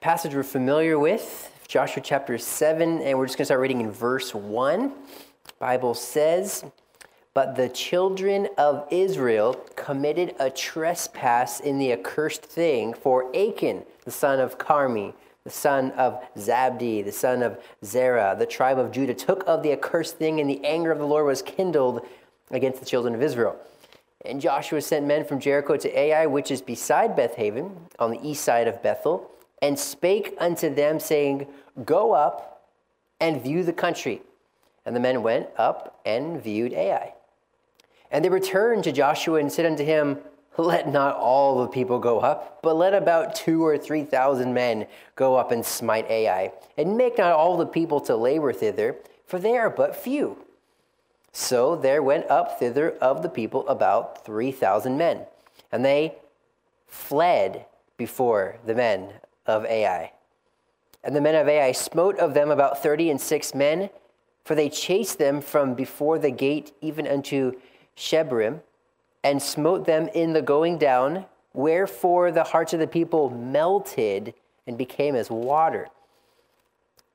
Passage we're familiar with, Joshua chapter 7, and we're just going to start reading in verse 1. The Bible says, "But the children of Israel committed a trespass in the accursed thing, for Achan, the son of Carmi, the son of Zabdi, the son of Zerah, the tribe of Judah, took of the accursed thing, and the anger of the Lord was kindled against the children of Israel. And Joshua sent men from Jericho to Ai, which is beside Beth Haven, on the east side of Bethel, and spake unto them, saying, Go up and view the country. And the men went up and viewed Ai. And they returned to Joshua and said unto him, Let not all the people go up, but let about 2,000 or 3,000 men go up and smite Ai, and make not all the people to labor thither, for they are but few. So there went up thither of the people about 3,000 men, and they fled before the men of Ai. And the men of Ai smote of them about 36 men, for they chased them from before the gate even unto Shebrim, and smote them in the going down, wherefore the hearts of the people melted and became as water.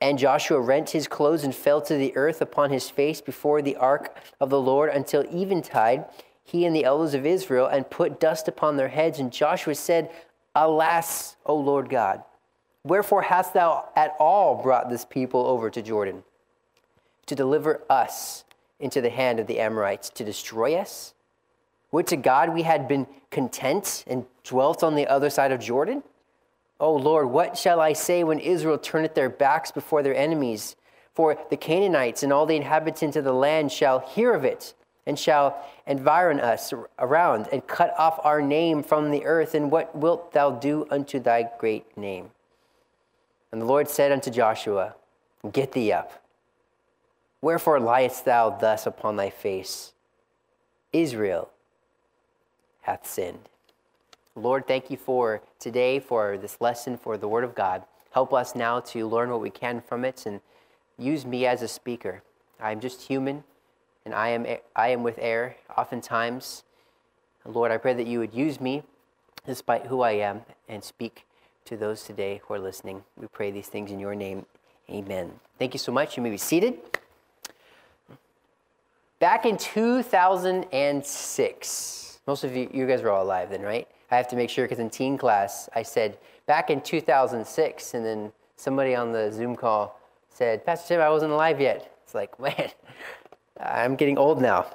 And Joshua rent his clothes and fell to the earth upon his face before the ark of the Lord until eventide, he and the elders of Israel, and put dust upon their heads. And Joshua said, Alas, O Lord God, wherefore hast thou at all brought this people over to Jordan, to deliver us into the hand of the Amorites, to destroy us? Would to God we had been content and dwelt on the other side of Jordan. O Lord, what shall I say when Israel turneth their backs before their enemies? For the Canaanites and all the inhabitants of the land shall hear of it, and shall environ us around, and cut off our name from the earth. And what wilt thou do unto thy great name? And the Lord said unto Joshua, Get thee up. Wherefore liest thou thus upon thy face? Israel hath sinned." Lord, thank you for today, for this lesson, for the Word of God. Help us now to learn what we can from it, and use me as a speaker. I'm just human, and I am with error oftentimes. Lord, I pray that you would use me despite who I am, and speak to those today who are listening. We pray these things in your name. Amen. Thank you so much. You may be seated. Back in 2006, most of you guys were all alive then, right? I have to make sure, because in teen class, I said, back in 2006, and then somebody on the Zoom call said, Pastor Tim, I wasn't alive yet. It's like, man, I'm getting old now.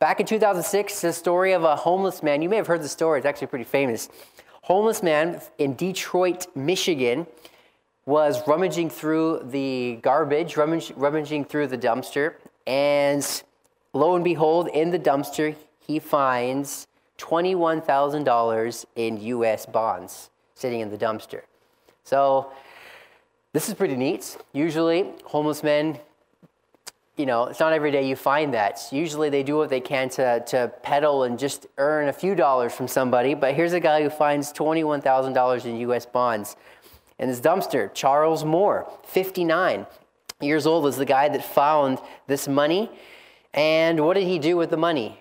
Back in 2006, the story of a homeless man. You may have heard the story. It's actually pretty famous. Homeless man in Detroit, Michigan, was rummaging through the garbage, rummaging through the dumpster, and lo and behold, in the dumpster, he finds $21,000 in U.S. bonds sitting in the dumpster. So this is pretty neat. Usually, homeless men, you know, it's not every day you find that. Usually, they do what they can to peddle and just earn a few dollars from somebody. But here's a guy who finds $21,000 in U.S. bonds in this dumpster. Charles Moore, 59 years old, is the guy that found this money. And what did he do with the money?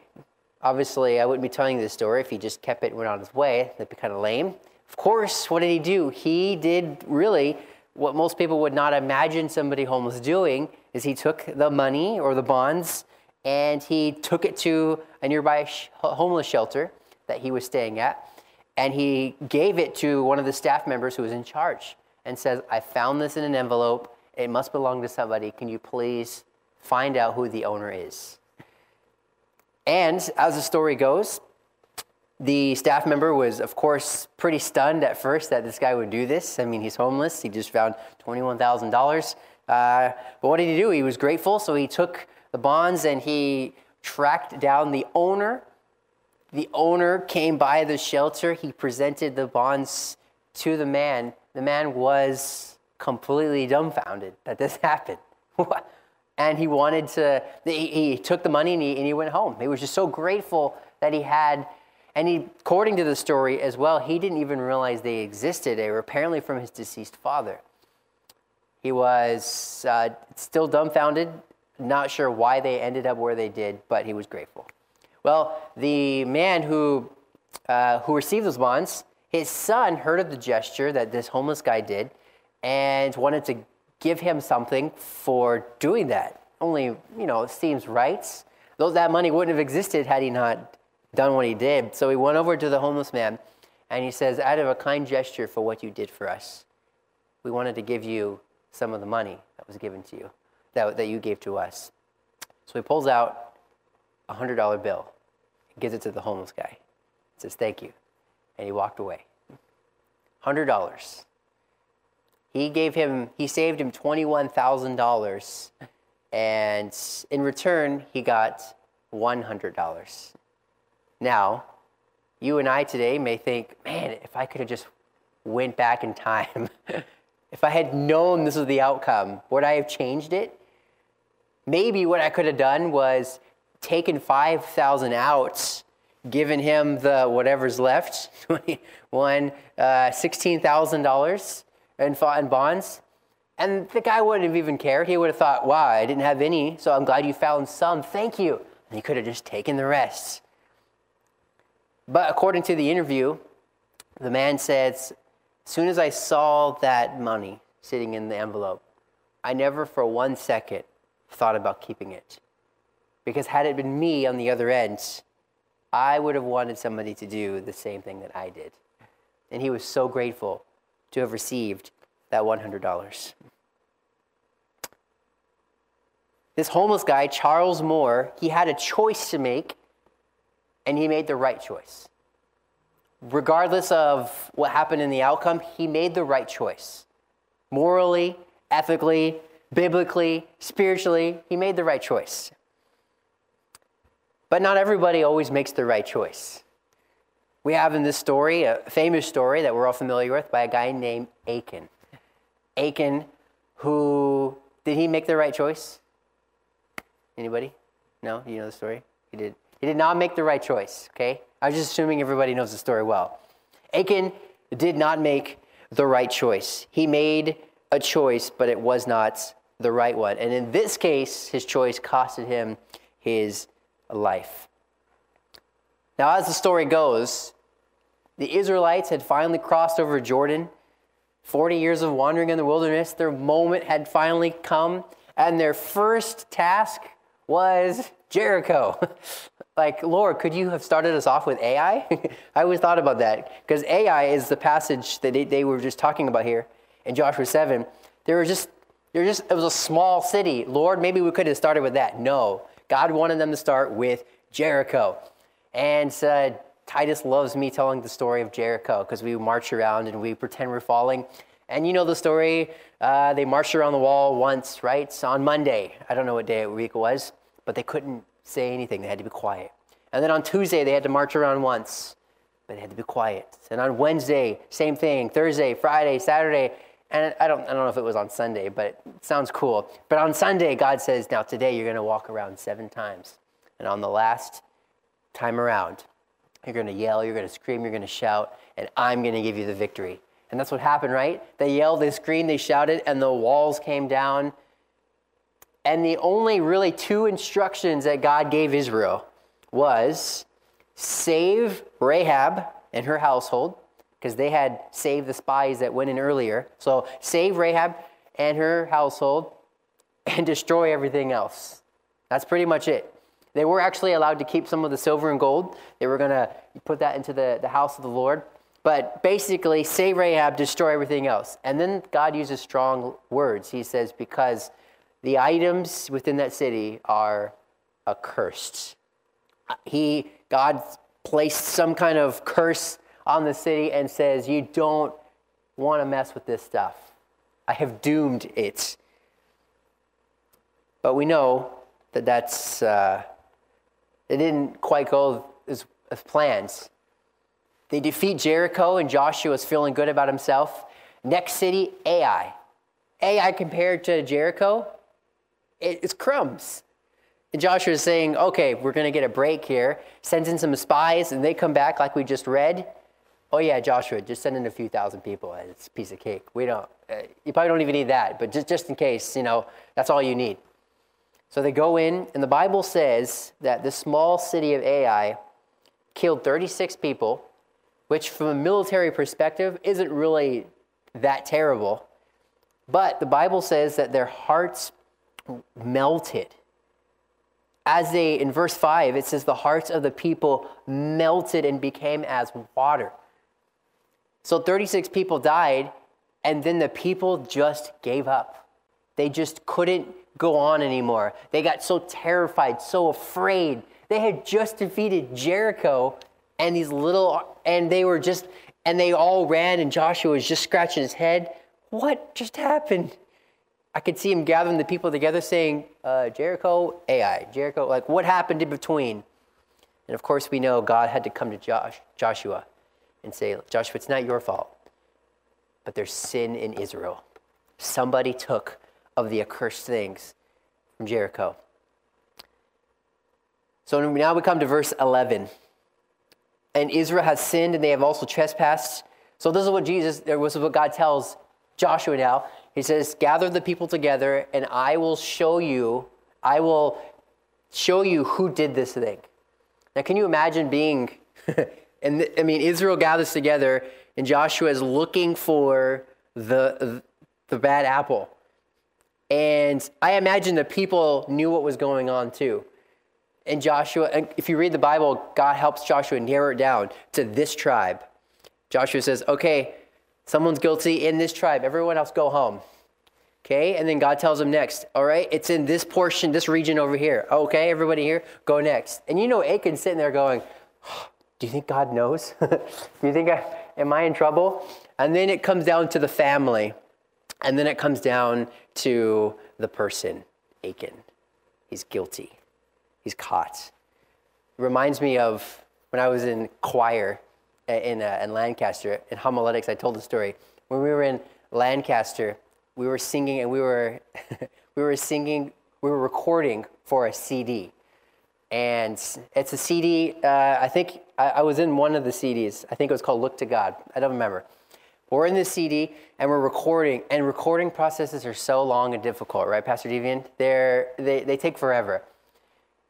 Obviously, I wouldn't be telling you this story if he just kept it and went on his way. That'd be kind of lame. Of course, what did he do? He did really what most people would not imagine somebody homeless doing, is he took the money or the bonds and he took it to a nearby homeless shelter that he was staying at, and he gave it to one of the staff members who was in charge and says, I found this in an envelope. It must belong to somebody. Can you please find out who the owner is? And as the story goes, the staff member was, of course, pretty stunned at first that this guy would do this. I mean, he's homeless. He just found $21,000. But what did he do? He was grateful, so he took the bonds and he tracked down the owner. The owner came by the shelter. He presented the bonds to the man. The man was completely dumbfounded that this happened. And he wanted to, he took the money and he went home. He was just so grateful that he had, and he, according to the story as well, he didn't even realize they existed. They were apparently from his deceased father. He was still dumbfounded, not sure why they ended up where they did, but he was grateful. Well, the man who received those bonds, His son heard of the gesture that this homeless guy did and wanted to give him something for doing that. Only, it seems right. Though that money wouldn't have existed had he not done what he did. So he went over to the homeless man and he says, out of a kind gesture for what you did for us, we wanted to give you some of the money that was given to you, that you gave to us. So he pulls out a $100 bill, gives it to the homeless guy, says, thank you. And he walked away. $100. He saved him $21,000. And in return, he got $100. Now, you and I today may think, man, if I could have just went back in time, if I had known this was the outcome, would I have changed it? Maybe what I could have done was taken 5,000 out, given him the whatever's left, $16,000 in bonds. And the guy wouldn't have even cared. He would have thought, wow, I didn't have any, so I'm glad you found some. Thank you. And he could have just taken the rest. But according to the interview, the man says, as soon as I saw that money sitting in the envelope, I never for one second thought about keeping it. Because had it been me on the other end, I would have wanted somebody to do the same thing that I did. And he was so grateful to have received that $100. This homeless guy, Charles Moore, he had a choice to make, and he made the right choice. Regardless of what happened in the outcome, he made the right choice. Morally, ethically, biblically, spiritually, he made the right choice. But not everybody always makes the right choice. We have in this story a famous story that we're all familiar with by a guy named Achan. Achan, who, did he make the right choice? Anybody? No? You know the story? He did. He did not make the right choice, okay? I was just assuming everybody knows the story well. Achan did not make the right choice. He made a choice, but it was not the right one. And in this case, his choice costed him his life. Now, as the story goes, the Israelites had finally crossed over Jordan. 40 years of wandering in the wilderness, their moment had finally come, and their first task was Jericho. Like, Lord, could you have started us off with Ai? I always thought about that, because Ai is the passage that they were just talking about here in Joshua 7. It was a small city. Lord, maybe we could have started with that. No, God wanted them to start with Jericho. And Titus loves me telling the story of Jericho because we march around and we pretend we're falling. And you know the story, they marched around the wall once, right? So on Monday, I don't know what day of the week it was, but they couldn't say anything. They had to be quiet. And then on Tuesday, they had to march around once, but they had to be quiet. And on Wednesday, same thing. Thursday, Friday, Saturday. And I don't know if it was on Sunday, but it sounds cool. But on Sunday, God says, now today you're going to walk around 7 times. And on the last time around, you're going to yell, you're going to scream, you're going to shout, and I'm going to give you the victory. And that's what happened, right? They yelled, they screamed, they shouted, and the walls came down. And the only really 2 instructions that God gave Israel was save Rahab and her household, because they had saved the spies that went in earlier. So save Rahab and her household and destroy everything else. That's pretty much it. They were actually allowed to keep some of the silver and gold. They were going to put that into the house of the Lord. But basically, save Rahab, destroy everything else. And then God uses strong words. He says, because the items within that city are accursed. God placed some kind of curse on the city and says, you don't want to mess with this stuff. I have doomed it. But we know that that's... It didn't quite go as planned. They defeat Jericho, and Joshua's feeling good about himself. Next city, Ai. Ai compared to Jericho, it's crumbs. And Joshua is saying, okay, we're going to get a break here. Sends in some spies, and they come back like we just read. Oh, yeah, Joshua, just send in a few thousand people, and it's a piece of cake. You probably don't even need that, but just in case, that's all you need. So they go in, and the Bible says that the small city of Ai killed 36 people, which from a military perspective isn't really that terrible. But the Bible says that their hearts melted. As they, in verse 5, it says the hearts of the people melted and became as water. So 36 people died, and then the people just gave up. They just couldn't go on anymore. They got so terrified, so afraid. They had just defeated Jericho, and they all ran, and Joshua was just scratching his head. What just happened? I could see him gathering the people together saying, Jericho, Ai, Jericho, like what happened in between? And of course we know God had to come to Joshua and say, Joshua, it's not your fault, but there's sin in Israel. Somebody took of the accursed things from Jericho. So now we come to verse 11. And Israel has sinned and they have also trespassed. So this is what God tells Joshua now. He says, gather the people together and I will show you who did this thing. Now, can you imagine being, Israel gathers together and Joshua is looking for the bad apple. And I imagine the people knew what was going on too. And Joshua, if you read the Bible, God helps Joshua narrow it down to this tribe. Joshua says, okay, someone's guilty in this tribe. Everyone else go home. Okay, and then God tells him next, all right, it's in this portion, this region over here. Okay, everybody here, go next. And you know Achan's sitting there going, oh, do you think God knows? Do you think, am I in trouble? And then it comes down to the family. And then it comes down to the person, Achan. He's guilty. He's caught. It reminds me of when I was in choir in Lancaster, in homiletics, I told the story. When we were in Lancaster, we were singing and we were recording for a CD. And it's a CD, I think I was in one of the CDs. I think it was called Look to God. I don't remember. But we're in this CD and we're recording, and recording processes are so long and difficult, right, Pastor Devian? They take forever.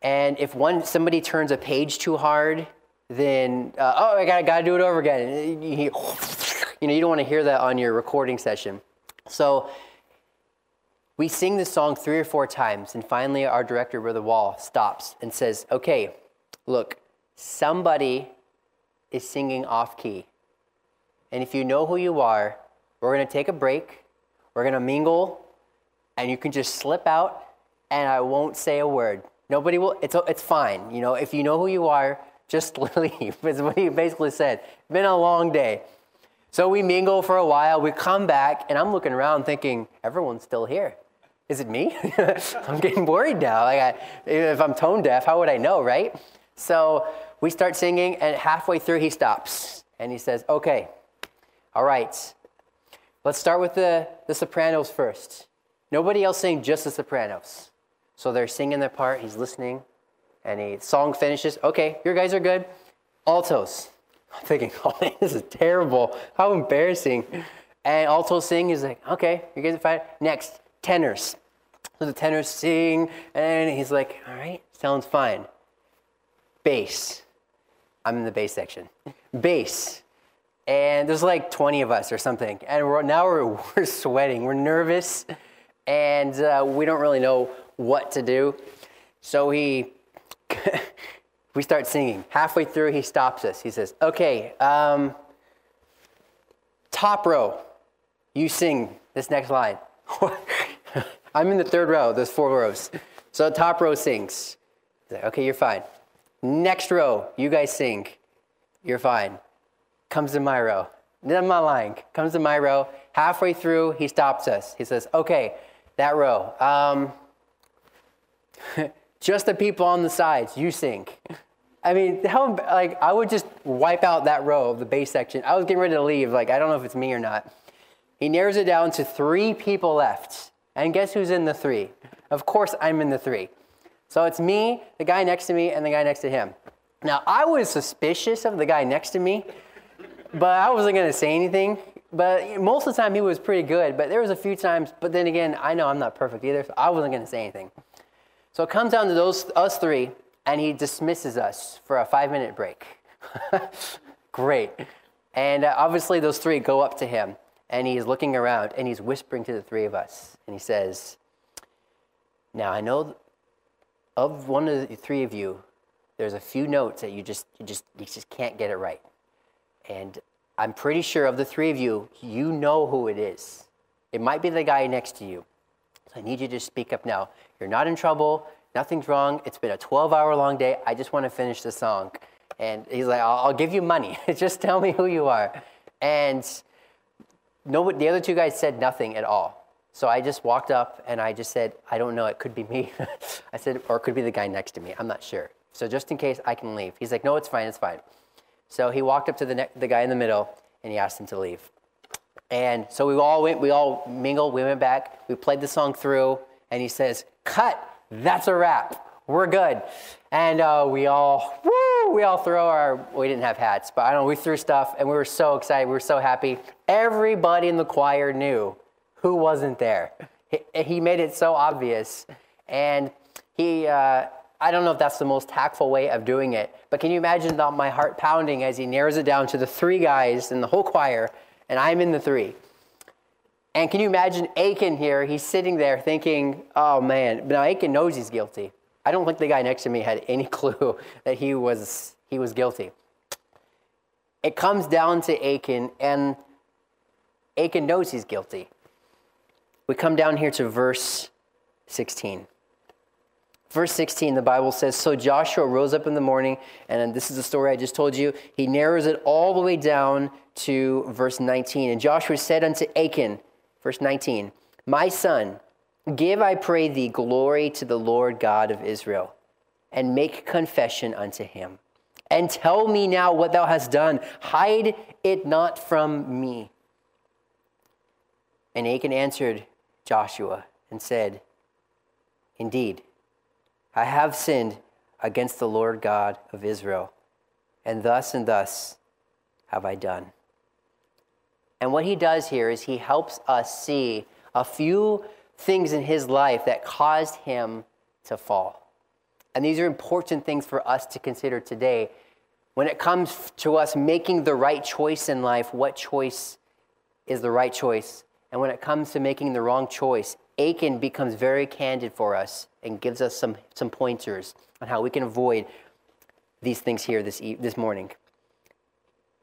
And if somebody turns a page too hard, then, I gotta do it over again. You don't want to hear that on your recording session. So we sing this song 3 or 4 times, and finally our director, Brother Wall, stops and says, okay, look, somebody is singing off key. And if you know who you are, we're going to take a break, we're going to mingle, and you can just slip out, and I won't say a word. Nobody will, it's fine. You know, if you know who you are, just leave, is what he basically said. It's been a long day. So we mingle for a while, we come back, and I'm looking around thinking, everyone's still here. Is it me? I'm getting worried now. Like if I'm tone deaf, how would I know, right? So we start singing, and halfway through he stops, and he says, okay, all right, let's start with the sopranos first. Nobody else sing, just the sopranos. So they're singing their part, he's listening, and the song finishes, okay, your guys are good. Altos. I'm thinking, oh man, this is terrible. How embarrassing. And altos sing, he's like, okay, you guys are fine. Next, tenors. So the tenors sing, and he's like, all right, sounds fine. Bass. I'm in the bass section. Bass. And there's like 20 of us or something. And now we're sweating, we're nervous, and we don't really know what to do. So we start singing. Halfway through, he stops us. He says, okay, top row, you sing this next line. I'm in the third row, there's 4 rows. So top row sings. He's like, okay, you're fine. Next row, you guys sing. You're fine. Comes to my row. I'm not lying. Comes to my row. Halfway through, he stops us. He says, okay, that row. Just the people on the sides, you sing. I mean, I would just wipe out that row of the bass section. I was getting ready to leave. Like, I don't know if it's me or not. He narrows it down to 3 people left. And guess who's in the 3? Of course I'm in the 3. So it's me, the guy next to me, and the guy next to him. Now, I was suspicious of the guy next to me, but I wasn't going to say anything. But most of the time, he was pretty good. But there was a few times, but then again, I know I'm not perfect either, so I wasn't going to say anything. So it comes down to us 3, and he dismisses us for a 5-minute break. Great. And obviously those three go up to him, and he's looking around, and he's whispering to the three of us, and he says, now I know of one of the three of you, there's a few notes that you just can't get it right. And I'm pretty sure of the three of you, you know who it is. It might be the guy next to you. So I need you to speak up now. You're not in trouble. Nothing's wrong. It's been a 12-hour-long day. I just want to finish the song. And he's like, I'll give you money. Just tell me who you are. And the other two guys said nothing at all. So I just walked up, and I just said, I don't know. It could be me. I said, or it could be the guy next to me. I'm not sure. So just in case, I can leave. He's like, no, it's fine. It's fine. So he walked up to the guy in the middle, and he asked him to leave. And so we all mingled, we went back, we played the song through, and he says, cut, that's a wrap, we're good. And we all throw our, we didn't have hats, but I don't know, we threw stuff, and we were so excited, we were so happy. Everybody in the choir knew who wasn't there. He made it so obvious. And he, I don't know if that's the most tactful way of doing it, but can you imagine my heart pounding as he narrows it down to the three guys in the whole choir, and I'm in the three. And can you imagine Achan here? He's sitting there thinking, oh, man. Now, Achan knows he's guilty. I don't think the guy next to me had any clue that he was guilty. It comes down to Achan, and Achan knows he's guilty. We come down here to verse 16. Verse 16, the Bible says, so Joshua rose up in the morning, and this is the story I just told you. He narrows it all the way down to verse 19. And Joshua said unto Achan, verse 19, my son, give, I pray thee, glory to the Lord God of Israel, and make confession unto him. And tell me now what thou hast done. Hide it not from me. And Achan answered Joshua and said, indeed, I have sinned against the Lord God of Israel, and thus have I done. And what he does here is he helps us see a few things in his life that caused him to fall. And these are important things for us to consider today. When it comes to us making the right choice in life, what choice is the right choice? And when it comes to making the wrong choice, Achan becomes very candid for us and gives us some pointers on how we can avoid these things here this morning.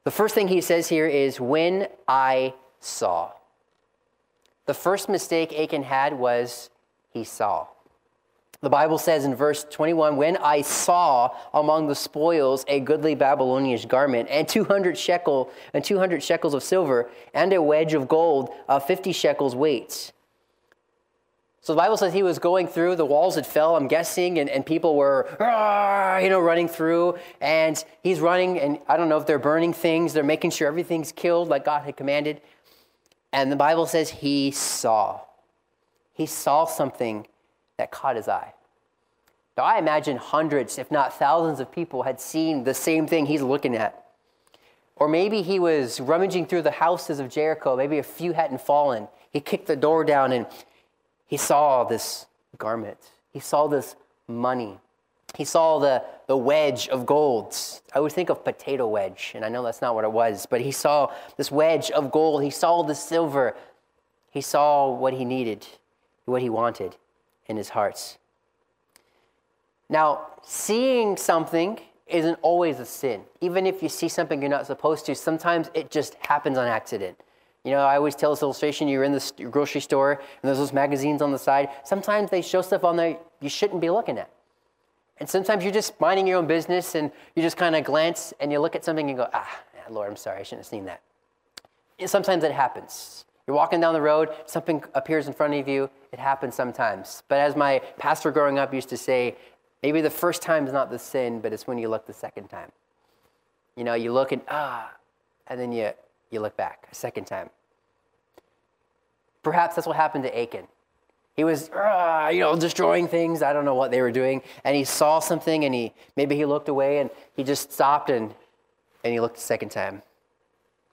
The first thing he says here is, when I saw. The first mistake Achan had was he saw. The Bible says in verse 21, when I saw among the spoils a goodly Babylonish garment and 200 shekels of silver and a wedge of gold of 50 shekels weight. So the Bible says he was going through, the walls had fell, I'm guessing, and people were, running through, and he's running, and I don't know if they're burning things, they're making sure everything's killed like God had commanded. And the Bible says he saw. He saw something that caught his eye. Now I imagine hundreds, if not thousands of people had seen the same thing he's looking at. Or maybe he was rummaging through the houses of Jericho, maybe a few hadn't fallen. He kicked the door down, and he saw this garment. He saw this money. He saw the wedge of gold. I always think of potato wedge, and I know that's not what it was, but he saw this wedge of gold. He saw the silver. He saw what he needed, what he wanted in his hearts. Now, seeing something isn't always a sin. Even if you see something you're not supposed to, sometimes it just happens on accident. You know, I always tell this illustration, you're in the grocery store, and there's those magazines on the side. Sometimes they show stuff on there you shouldn't be looking at. And sometimes you're just minding your own business, and you just kind of glance, and you look at something and go, ah, Lord, I'm sorry, I shouldn't have seen that. And sometimes it happens. You're walking down the road, something appears in front of you. It happens sometimes. But as my pastor growing up used to say, maybe the first time is not the sin, but it's when you look the second time. You know, you look and, ah, and then you look back a second time. Perhaps that's what happened to Achan. He was, destroying things. I don't know what they were doing. And he saw something, and maybe he looked away, and he just stopped, and he looked a second time.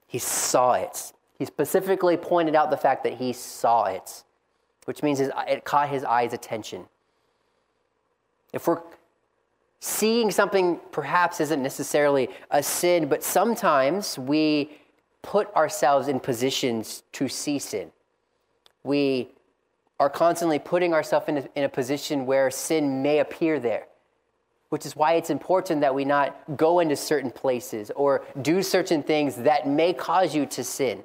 He saw it. He specifically pointed out the fact that he saw it, which means it caught his eye's attention. If we're seeing something, perhaps isn't necessarily a sin, but sometimes we put ourselves in positions to see sin. We are constantly putting ourselves in a position where sin may appear there, which is why it's important that we not go into certain places or do certain things that may cause you to sin.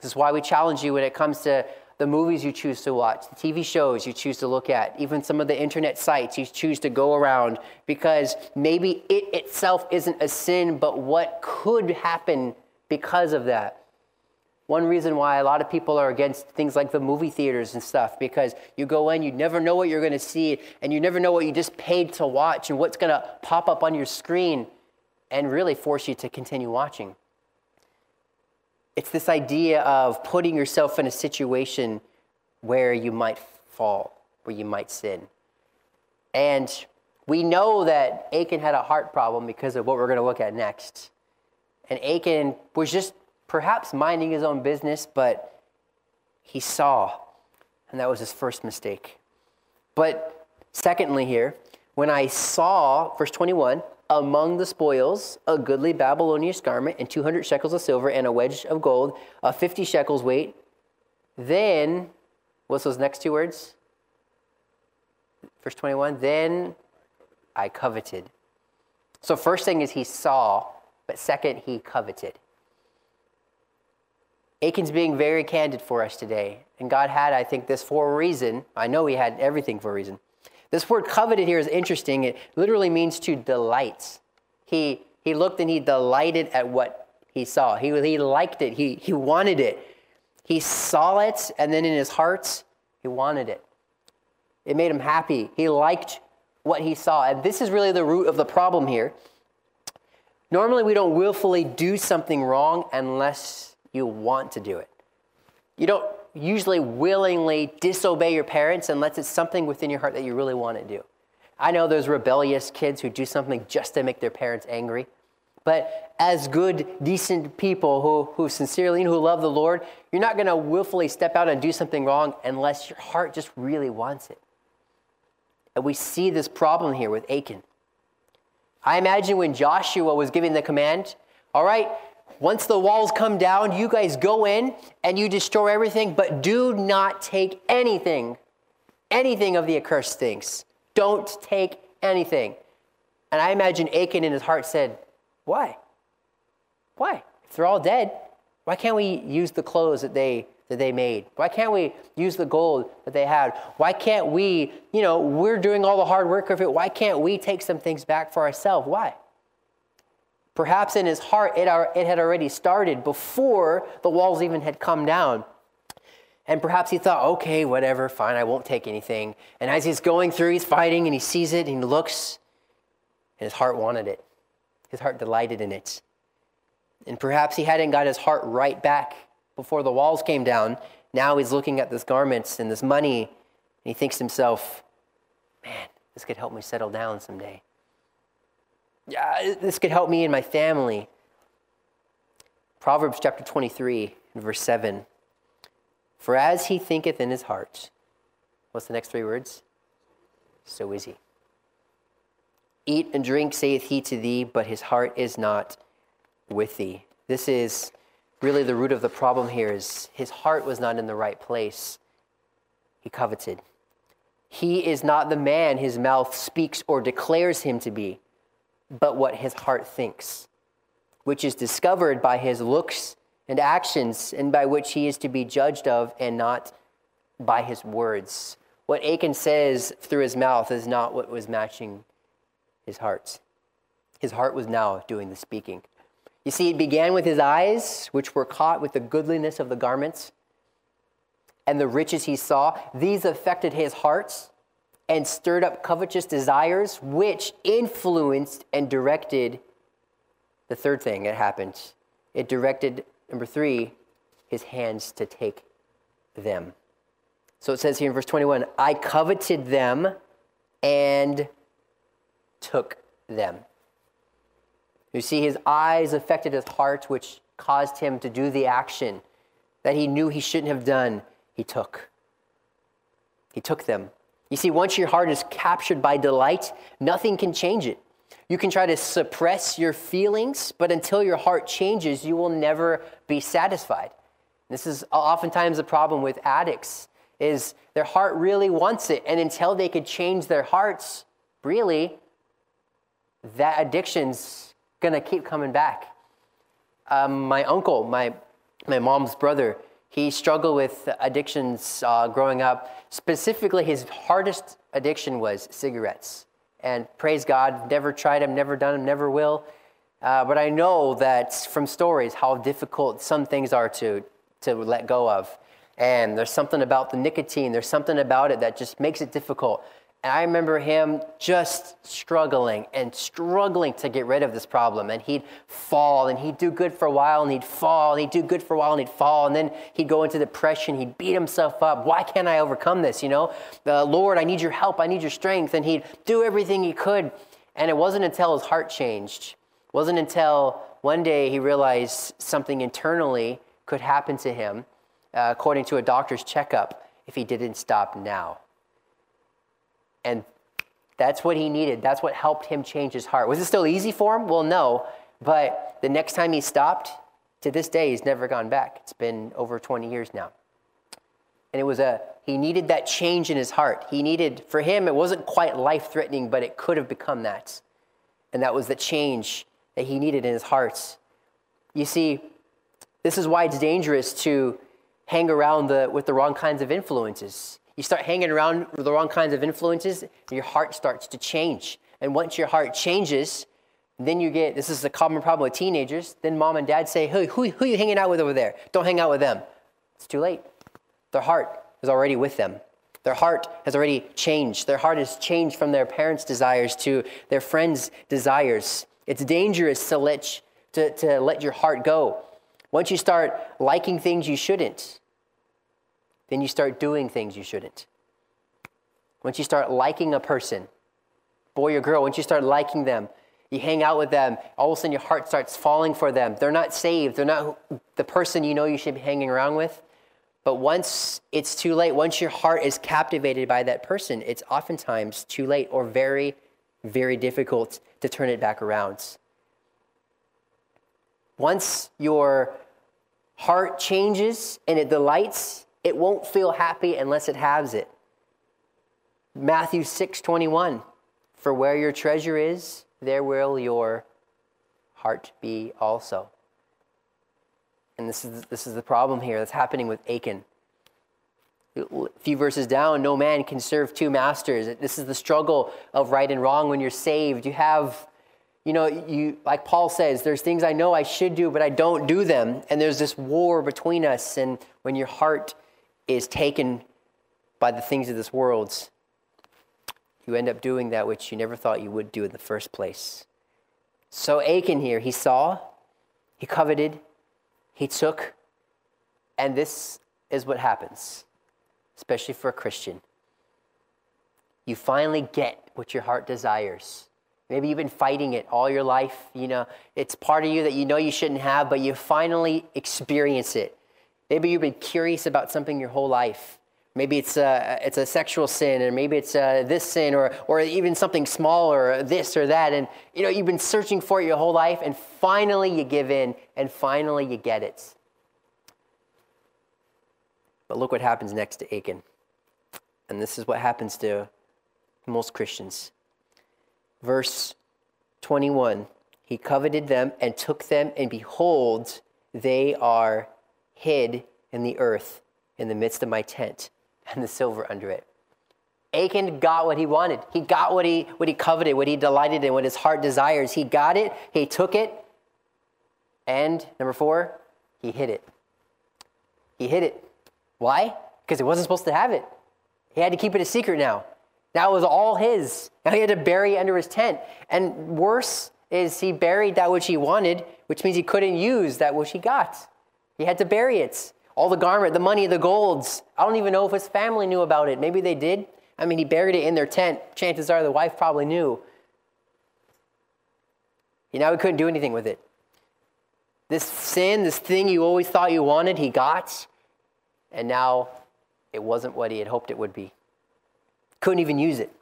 This is why we challenge you when it comes to the movies you choose to watch, the TV shows you choose to look at, even some of the internet sites you choose to go around, because maybe it itself isn't a sin, but what could happen because of that. One reason why a lot of people are against things like the movie theaters and stuff, because you go in, you never know what you're going to see, and you never know what you just paid to watch and what's going to pop up on your screen and really force you to continue watching. It's this idea of putting yourself in a situation where you might fall, where you might sin. And we know that Achan had a heart problem because of what we're going to look at next. And Achan was just perhaps minding his own business, but he saw, and that was his first mistake. But secondly here, when I saw, verse 21, among the spoils, a goodly Babylonish garment and 200 shekels of silver and a wedge of gold, a 50 shekels weight. Then, what's those next two words? Verse 21, then I coveted. So first thing is he saw, but second, he coveted. Achan's being very candid for us today. And God had, I think, this for a reason. I know he had everything for a reason. This word coveted here is interesting. It literally means to delight. He looked and he delighted at what he saw. He liked it. He wanted it. He saw it, and then in his heart, he wanted it. It made him happy. He liked what he saw. And this is really the root of the problem here. Normally, we don't willfully do something wrong unless you want to do it. You don't usually willingly disobey your parents unless it's something within your heart that you really want to do. I know there's rebellious kids who do something just to make their parents angry. But as good, decent people who sincerely and who love the Lord, you're not going to willfully step out and do something wrong unless your heart just really wants it. And we see this problem here with Achan. I imagine when Joshua was giving the command, all right, once the walls come down, you guys go in and you destroy everything, but do not take anything of the accursed things. Don't take anything. And I imagine Achan in his heart said, why? Why? If they're all dead, why can't we use the clothes that they made? Why can't we use the gold that they had? Why can't we, you know, we're doing all the hard work of it. Why can't we take some things back for ourselves? Why? Perhaps in his heart, it had already started before the walls even had come down. And perhaps he thought, okay, whatever, fine, I won't take anything. And as he's going through, he's fighting, and he sees it, and he looks, and his heart wanted it. His heart delighted in it. And perhaps he hadn't got his heart right back before the walls came down. Now he's looking at this garments and this money, and he thinks to himself, man, this could help me settle down someday. Yeah, this could help me and my family. Proverbs chapter 23 and verse 7. For as he thinketh in his heart, what's the next three words? So is he. Eat and drink, saith he to thee, but his heart is not with thee. This is really the root of the problem here, is his heart was not in the right place. He coveted. He is not the man his mouth speaks or declares him to be, but what his heart thinks, which is discovered by his looks and actions, and by which he is to be judged of, and not by his words. What Achan says through his mouth is not what was matching his heart. His heart was now doing the speaking. You see, it began with his eyes, which were caught with the goodliness of the garments and the riches he saw. These affected his heart and stirred up covetous desires, which influenced and directed the third thing that happened. It directed, number three, his hands to take them. So it says here in verse 21, I coveted them and took them. You see, his eyes affected his heart, which caused him to do the action that he knew he shouldn't have done. He took. He took them. You see, once your heart is captured by delight, nothing can change it. You can try to suppress your feelings, but until your heart changes, you will never be satisfied. This is oftentimes the problem with addicts, is their heart really wants it, and until they could change their hearts, really, that addiction's going to keep coming back. My uncle, my mom's brother, he struggled with addictions growing up. Specifically, his hardest addiction was cigarettes. And praise God, never tried them, never done them, never will. But I know that from stories how difficult some things are to let go of. And there's something about the nicotine, there's something about it that just makes it difficult. And I remember him just struggling to get rid of this problem. And he'd fall, and he'd do good for a while, and he'd fall, and he'd do good for a while, and he'd fall. And then he'd go into depression. He'd beat himself up. Why can't I overcome this, you know? Lord, I need your help. I need your strength. And he'd do everything he could. And it wasn't until his heart changed. It wasn't until one day he realized something internally could happen to him, according to a doctor's checkup, if he didn't stop now. And that's what he needed. That's what helped him change his heart. Was it still easy for him? Well, no. But the next time he stopped, to this day, he's never gone back. It's been over 20 years now. And it was he needed that change in his heart. He needed, for him, it wasn't quite life-threatening, but it could have become that. And that was the change that he needed in his heart. You see, this is why it's dangerous to hang around with the wrong kinds of influences. You start hanging around with the wrong kinds of influences, your heart starts to change. And once your heart changes, then you get, this is the common problem with teenagers, then mom and dad say, hey, who are you hanging out with over there? Don't hang out with them. It's too late. Their heart is already with them. Their heart has already changed. Their heart has changed from their parents' desires to their friends' desires. It's dangerous to let your heart go. Once you start liking things you shouldn't, then you start doing things you shouldn't. Once you start liking a person, boy or girl, once you start liking them, you hang out with them, all of a sudden your heart starts falling for them. They're not saved. They're not the person you know you should be hanging around with. But once it's too late, once your heart is captivated by that person, it's oftentimes too late or very, very difficult to turn it back around. Once your heart changes and it delights, it won't feel happy unless it has it. Matthew 6:21, for where your treasure is, there will your heart be also. And this is the problem here that's happening with Achan. A few verses down, no man can serve two masters. This is the struggle of right and wrong when you're saved. You have, you know, like Paul says, there's things I know I should do, but I don't do them. And there's this war between us. And when your heart is taken by the things of this world, you end up doing that which you never thought you would do in the first place. So Achan here, he saw, he coveted, he took, and this is what happens, especially for a Christian. You finally get what your heart desires. Maybe you've been fighting it all your life. You know, it's part of you that you know you shouldn't have, but you finally experience it. Maybe you've been curious about something your whole life. Maybe it's a sexual sin, or maybe it's this sin, or even something smaller, or this or that. And, you know, you've been searching for it your whole life, and finally you give in, and finally you get it. But look what happens next to Achan. And this is what happens to most Christians. Verse 21, he coveted them and took them, and behold, they are hid in the earth in the midst of my tent, and the silver under it. Achan got what he wanted. He got what he coveted, what he delighted in, what his heart desires. He got it, he took it, and number 4, he hid it. He hid it. Why? Because he wasn't supposed to have it. He had to keep it a secret now. That was all his. Now he had to bury it under his tent. And worse is he buried that which he wanted, which means he couldn't use that which he got. He had to bury it. All the garment, the money, the golds. I don't even know if his family knew about it. Maybe they did. I mean, he buried it in their tent. Chances are the wife probably knew. You know, he couldn't do anything with it. This sin, this thing you always thought you wanted, he got. And now it wasn't what he had hoped it would be. Couldn't even use it.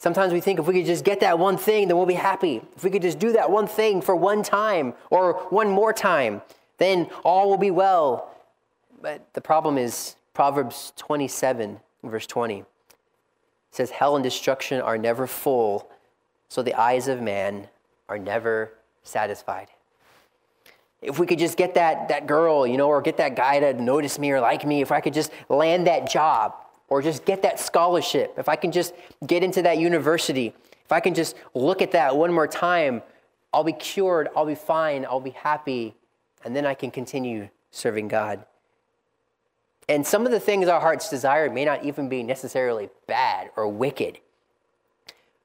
Sometimes we think if we could just get that one thing, then we'll be happy. If we could just do that one thing for one time or one more time, then all will be well. But the problem is Proverbs 27, verse 20. It says, hell and destruction are never full, so the eyes of man are never satisfied. If we could just get that girl, you know, or get that guy to notice me or like me, if I could just land that job or just get that scholarship, if I can just get into that university, if I can just look at that one more time, I'll be cured, I'll be fine, I'll be happy, and then I can continue serving God. And some of the things our hearts desire may not even be necessarily bad or wicked,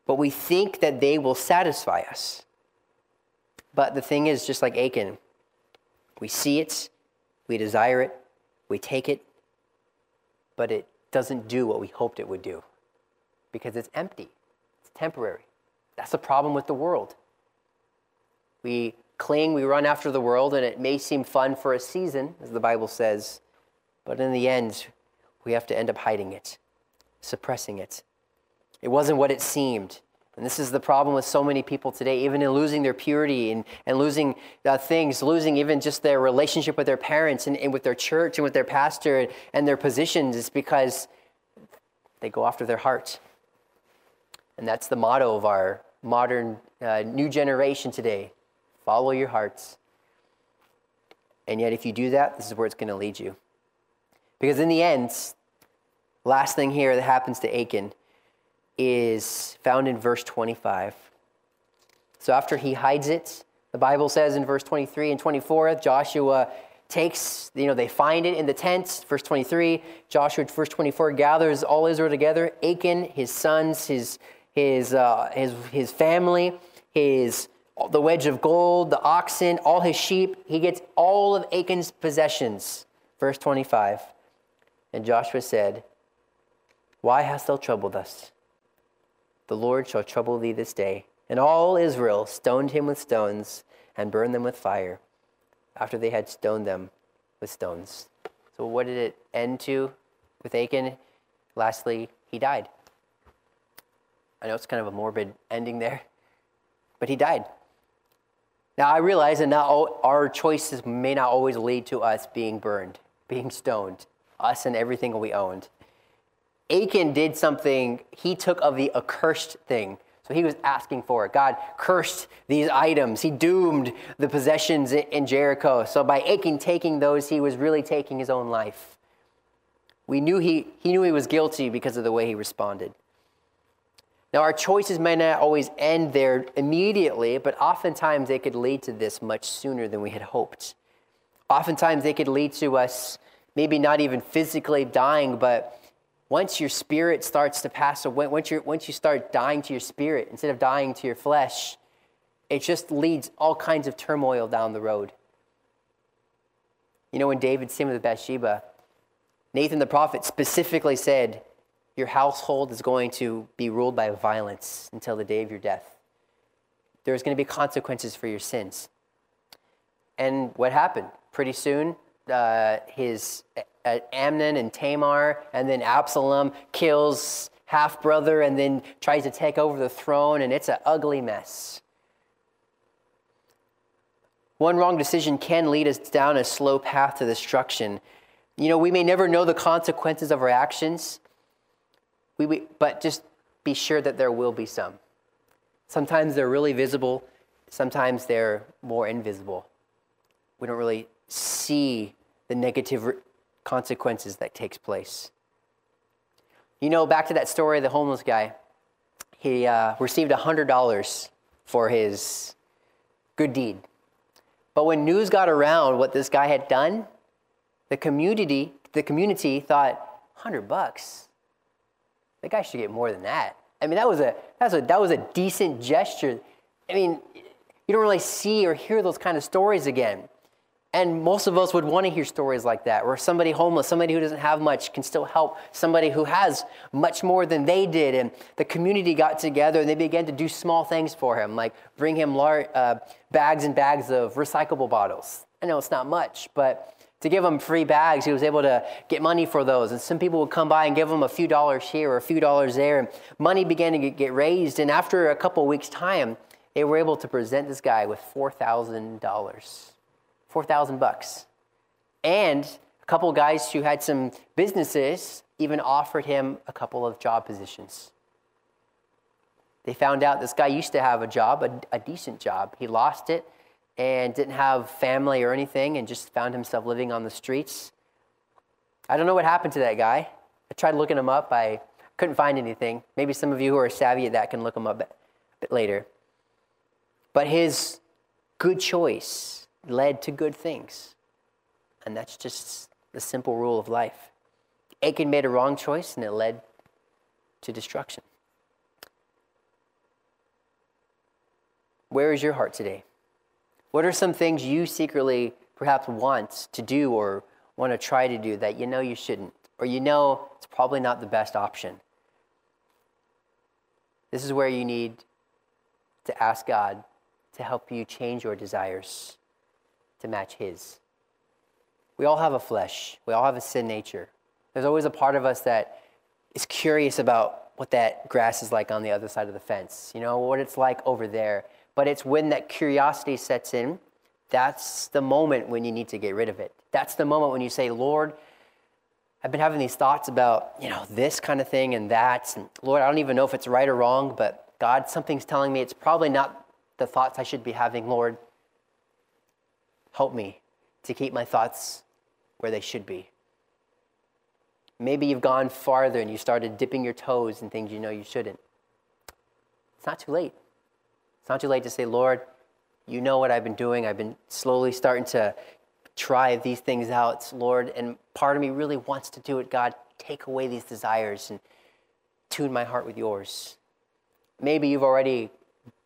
but we think that they will satisfy us. But the thing is, just like Achan, we see it, we desire it, we take it, but it doesn't do what we hoped it would do because it's empty, it's temporary. That's the problem with the world. We cling, we run after the world, and it may seem fun for a season, as the Bible says, but in the end, we have to end up hiding it, suppressing it. It wasn't what it seemed. And this is the problem with so many people today, even in losing their purity and losing things, losing even just their relationship with their parents and with their church and with their pastor and their positions. It's because they go after their heart. And that's the motto of our modern new generation today. Follow your hearts. And yet if you do that, this is where it's going to lead you. Because in the end, last thing here that happens to Achan is found in verse 25. So after he hides it, the Bible says in verse 23 and 24, Joshua takes, you know, they find it in the tent. Verse 23, Joshua, verse 24, gathers all Israel together, Achan, his sons, his family, the wedge of gold, the oxen, all his sheep. He gets all of Achan's possessions. Verse 25, and Joshua said, why hast thou troubled us? The Lord shall trouble thee this day. And all Israel stoned him with stones and burned them with fire after they had stoned them with stones. So what did it end to with Achan? Lastly, he died. I know it's kind of a morbid ending there, but he died. Now I realize that not all our choices may not always lead to us being burned, being stoned, us and everything we owned. Achan did something, he took of the accursed thing. So he was asking for it. God cursed these items. He doomed the possessions in Jericho. So by Achan taking those, he was really taking his own life. He knew he was guilty because of the way he responded. Now our choices may not always end there immediately, but oftentimes they could lead to this much sooner than we had hoped. Oftentimes they could lead to us maybe not even physically dying, but once your spirit starts to pass away, once you start dying to your spirit instead of dying to your flesh, it just leads all kinds of turmoil down the road. You know, when David sinned with Bathsheba, Nathan the prophet specifically said, your household is going to be ruled by violence until the day of your death. There's going to be consequences for your sins. And what happened? Pretty soon, Amnon and Tamar, and then Absalom kills half-brother and then tries to take over the throne, and it's an ugly mess. One wrong decision can lead us down a slow path to destruction. You know, we may never know the consequences of our actions, but just be sure that there will be some. Sometimes they're really visible, sometimes they're more invisible. We don't really see the negative consequences that takes place. You know, back to that story of the homeless guy. He received $100 for his good deed. But when news got around what this guy had done, the community thought, $100? That guy should get more than that. I mean, that was a decent gesture. I mean, you don't really see or hear those kind of stories again. And most of us would want to hear stories like that, where somebody homeless, somebody who doesn't have much can still help somebody who has much more than they did. And the community got together and they began to do small things for him, like bring him bags and bags of recyclable bottles. I know it's not much, but to give them free bags. He was able to get money for those. And some people would come by and give them a few dollars here or a few dollars there. And money began to get raised. And after a couple of weeks' time, they were able to present this guy with $4,000, $4,000. And a couple of guys who had some businesses even offered him a couple of job positions. They found out this guy used to have a job, a decent job. He lost it and didn't have family or anything and just found himself living on the streets. I don't know what happened to that guy. I tried looking him up. I couldn't find anything. Maybe some of you who are savvy at that can look him up a bit later. But his good choice led to good things. And that's just the simple rule of life. Achan made a wrong choice, and it led to destruction. Where is your heart today? What are some things you secretly perhaps want to do or want to try to do that you know you shouldn't, or you know it's probably not the best option? This is where you need to ask God to help you change your desires to match His. We all have a flesh. We all have a sin nature. There's always a part of us that is curious about what that grass is like on the other side of the fence, you know, what it's like over there. But it's when that curiosity sets in, that's the moment when you need to get rid of it. That's the moment when you say, Lord, I've been having these thoughts about, you know, this kind of thing and that. And Lord, I don't even know if it's right or wrong, but God, something's telling me it's probably not the thoughts I should be having. Lord, help me to keep my thoughts where they should be. Maybe you've gone farther and you started dipping your toes in things you know you shouldn't. It's not too late. It's not too late to say, Lord, you know what I've been doing. I've been slowly starting to try these things out, Lord, and part of me really wants to do it. God, take away these desires and tune my heart with yours. Maybe you've already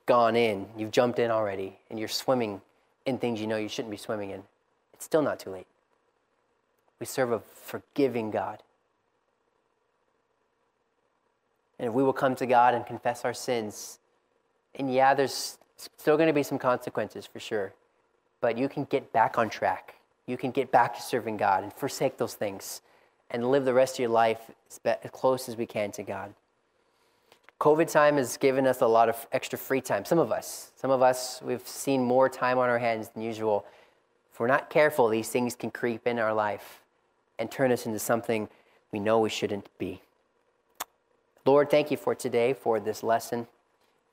gone in. You've jumped in already, and you're swimming in things you know you shouldn't be swimming in. It's still not too late. We serve a forgiving God. And if we will come to God and confess our sins, and yeah, there's still going to be some consequences for sure, but you can get back on track. You can get back to serving God and forsake those things and live the rest of your life as close as we can to God. COVID time has given us a lot of extra free time. Some of us, we've seen more time on our hands than usual. If we're not careful, these things can creep in our life and turn us into something we know we shouldn't be. Lord, thank you for today, for this lesson.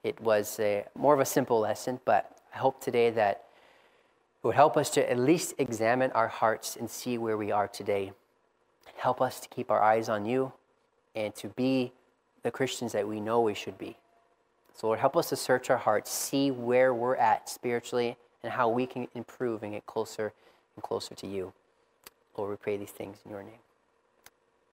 It was more of a simple lesson, but I hope today that it would help us to at least examine our hearts and see where we are today. Help us to keep our eyes on you and to be the Christians that we know we should be. So Lord, help us to search our hearts, see where we're at spiritually and how we can improve and get closer and closer to you. Lord, we pray these things in your name.